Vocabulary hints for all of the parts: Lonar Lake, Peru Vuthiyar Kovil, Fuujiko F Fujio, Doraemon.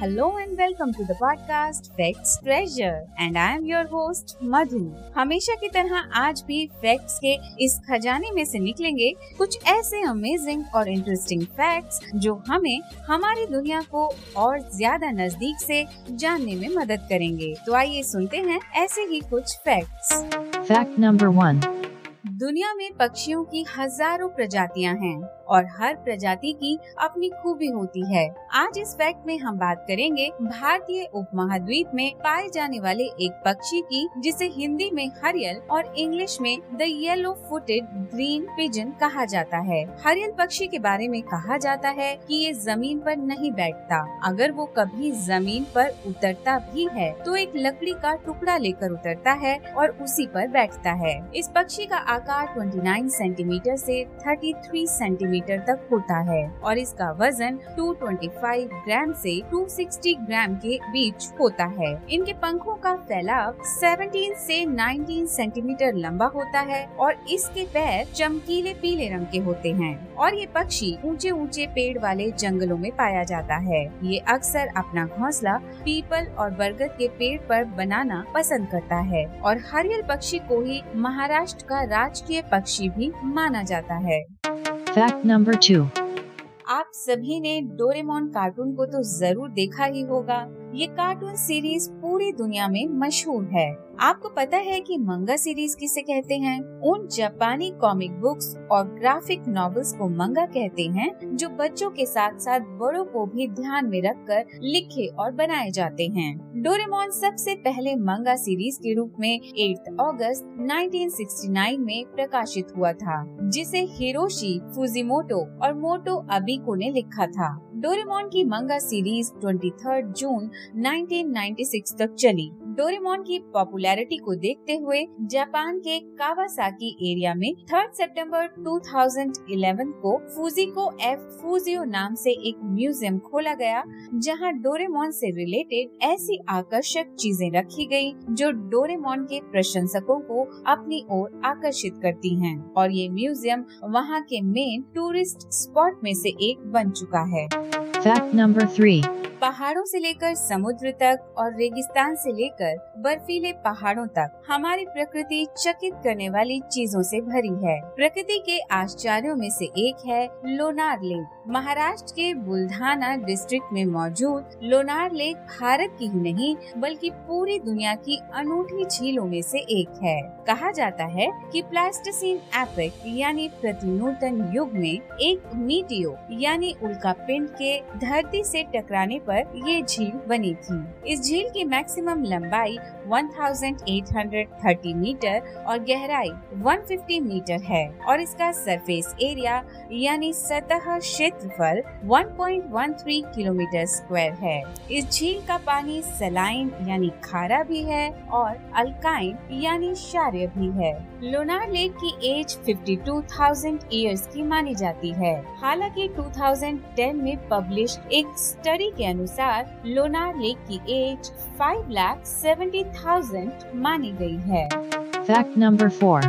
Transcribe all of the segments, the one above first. Hello and welcome to the podcast Facts Treasure and I am your host मधु। हमेशा की तरह आज भी फैक्ट्स के इस खजाने में से निकलेंगे कुछ ऐसे अमेजिंग और इंटरेस्टिंग फैक्ट्स जो हमें हमारी दुनिया को और ज्यादा नजदीक से जानने में मदद करेंगे। तो आइए सुनते हैं ऐसे ही कुछ फैक्ट्स। Fact number 1। दुनिया में पक्षियों की हजारों प्रजातियां हैं और हर प्रजाति की अपनी खूबी होती है। आज इस फैक्ट में हम बात करेंगे भारतीय उपमहाद्वीप में पाए जाने वाले एक पक्षी की, जिसे हिंदी में हरियल और इंग्लिश में the yellow footed green pigeon कहा जाता है। हरियल पक्षी के बारे में कहा जाता है कि ये जमीन पर नहीं बैठता। अगर वो कभी जमीन पर उतरता भी है तो एक लकड़ी का टुकड़ा लेकर उतरता है और उसी पर बैठता है। इस पक्षी का आकार 29 सेंटीमीटर से 33 सेंटीमीटर तक होता है और इसका वजन 225 ग्राम से 260 ग्राम के बीच होता है। इनके पंखों का फैलाव 17 से 19 सेंटीमीटर लंबा होता है और इसके पैर चमकीले पीले रंग के होते हैं और ये पक्षी ऊंचे ऊंचे पेड़ वाले जंगलों में पाया जाता है। ये अक्सर अपना घोंसला पीपल और बरगद के पेड़ पर बनाना पसंद करता है और हरियल पक्षी को ही महाराष्ट्र का राजकीय पक्षी भी माना जाता है। Fact number 2। आप सभी ने डोरेमोन कार्टून को तो जरूर देखा ही होगा। ये कार्टून सीरीज पूरी दुनिया में मशहूर है। आपको पता है कि मंगा सीरीज किसे कहते हैं? उन जापानी कॉमिक बुक्स और ग्राफिक नॉवेल्स को मंगा कहते हैं जो बच्चों के साथ साथ बड़ों को भी ध्यान में रखकर लिखे और बनाए जाते हैं। डोरेमोन सबसे पहले मंगा सीरीज के रूप में 8 अगस्त 1969 में प्रकाशित हुआ था, जिसे हिरोशी फुजिमोटो और मोटो अबिको ने लिखा था। डोरेमोन की मंगा सीरीज 23 जून 1996 तक चली। डोरेमोन की पॉपुलैरिटी को देखते हुए जापान के कावासाकी एरिया में 3 सितंबर 2011 को फूजिको एफ फूजियो नाम से एक म्यूजियम खोला गया, जहां डोरेमोन से रिलेटेड ऐसी आकर्षक चीजें रखी गई जो डोरेमोन के प्रशंसकों को अपनी ओर आकर्षित करती हैं। और ये म्यूजियम वहां के मेन टूरिस्ट स्पॉट में से एक बन चुका है। Fact number 3। पहाड़ों से लेकर समुद्र तक और रेगिस्तान से लेकर बर्फीले पहाड़ों तक हमारी प्रकृति चकित करने वाली चीजों से भरी है। प्रकृति के आश्चर्यों में से एक है लोनार लेक। महाराष्ट्र के बुल्ढाना डिस्ट्रिक्ट में मौजूद लोनार लेक भारत की ही नहीं बल्कि पूरी दुनिया की अनूठी झीलों में से एक है। कहा जाता है कि प्लास्टिसिन एपिक यानी प्रतिनूतन युग में एक मीटियो यानी उल्कापिंड के धरती से टकराने पर ये झील बनी थी। इस झील की मैक्सिमम लंबाई 1830 मीटर और गहराई 150 मीटर है और इसका सरफेस एरिया यानी सतह क्षेत्रफल 1.13 किलोमीटर स्क्वायर है। इस झील का पानी सलाइन यानी खारा भी है और अल्काइन यानी क्षारीय भी है। लोनार लेक की एज 52,000 ईयर्स की मानी जाती है। हालांकि 2010 में पब्लिश एक स्टडी के अनुसार लोनार लेक की एज 5,70,000 मानी गई है। Fact number 4।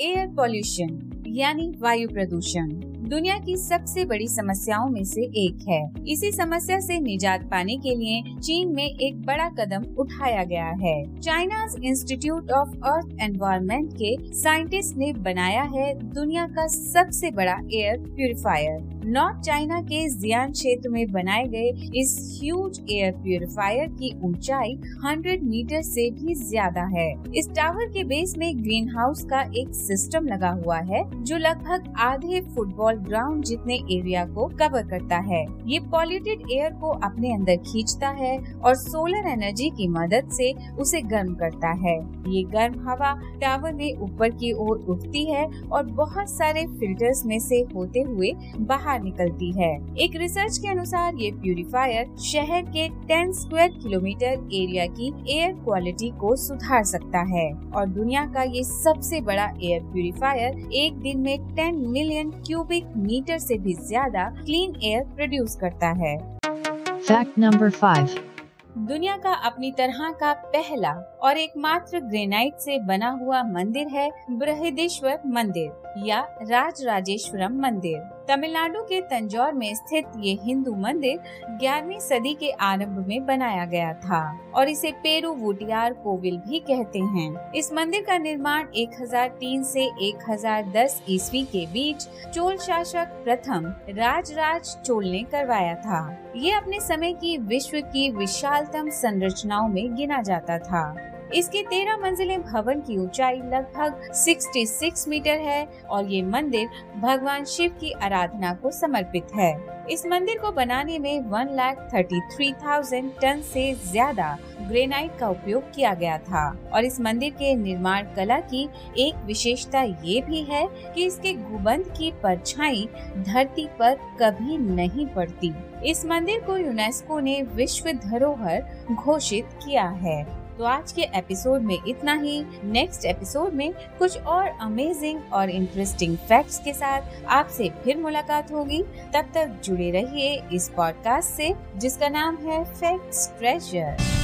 एयर पॉल्यूशन यानी वायु प्रदूषण दुनिया की सबसे बड़ी समस्याओं में से एक है। इसी समस्या से निजात पाने के लिए चीन में एक बड़ा कदम उठाया गया है। China's Institute of Earth Environment के साइंटिस्ट ने बनाया है दुनिया का सबसे बड़ा एयर प्यूरिफायर। नॉर्थ चाइना के जियान क्षेत्र में बनाए गए इस ह्यूज एयर प्यूरिफायर की ऊंचाई 100 मीटर से भी ज्यादा है। इस टावर के बेस में ग्रीन हाउस का एक सिस्टम लगा हुआ है जो लगभग आधे फुटबॉल ग्राउंड जितने एरिया को कवर करता है। ये पॉल्यूटेड एयर को अपने अंदर खींचता है और सोलर एनर्जी की मदद से उसे गर्म करता है। ये गर्म हवा टावर में ऊपर की ओर उठती है और बहुत सारे फिल्टर्स में से होते हुए बाहर निकलती है। एक रिसर्च के अनुसार ये प्यूरिफायर शहर के 10 स्क्वायर किलोमीटर एरिया की एयर क्वालिटी को सुधार सकता है और दुनिया का ये सबसे बड़ा एयर प्यूरिफायर एक दिन में 10 मिलियन क्यूबिक मीटर से भी ज्यादा क्लीन एयर प्रोड्यूस करता है। Fact number 5। दुनिया का अपनी तरह का पहला और एकमात्र ग्रेनाइट से बना हुआ मंदिर है बृहदेश्वर मंदिर। या राजराजेश्वरम मंदिर। तमिलनाडु के तंजौर में स्थित ये हिंदू मंदिर 11वीं सदी के आरंभ में बनाया गया था और इसे पेरू वुटियार कोविल भी कहते हैं। इस मंदिर का निर्माण 1003 से 1010 ईस्वी के बीच चोल शासक प्रथम राजराज चोल ने करवाया था। ये अपने समय की विश्व की विशालतम संरचनाओं में गिना जाता था। इसके 13 मंजिले भवन की ऊंचाई लगभग 66 मीटर है और ये मंदिर भगवान शिव की आराधना को समर्पित है। इस मंदिर को बनाने में 1,33,000 टन से ज्यादा ग्रेनाइट का उपयोग किया गया था और इस मंदिर के निर्माण कला की एक विशेषता ये भी है कि इसके गुंबद की परछाई धरती पर कभी नहीं पड़ती। इस मंदिर को यूनेस्को ने विश्व धरोहर घोषित किया है। तो आज के एपिसोड में इतना ही। नेक्स्ट एपिसोड में कुछ और अमेजिंग और इंटरेस्टिंग फैक्ट्स के साथ आपसे फिर मुलाकात होगी। तब तक जुड़े रहिए इस पॉडकास्ट से जिसका नाम है फैक्ट्स ट्रेजर।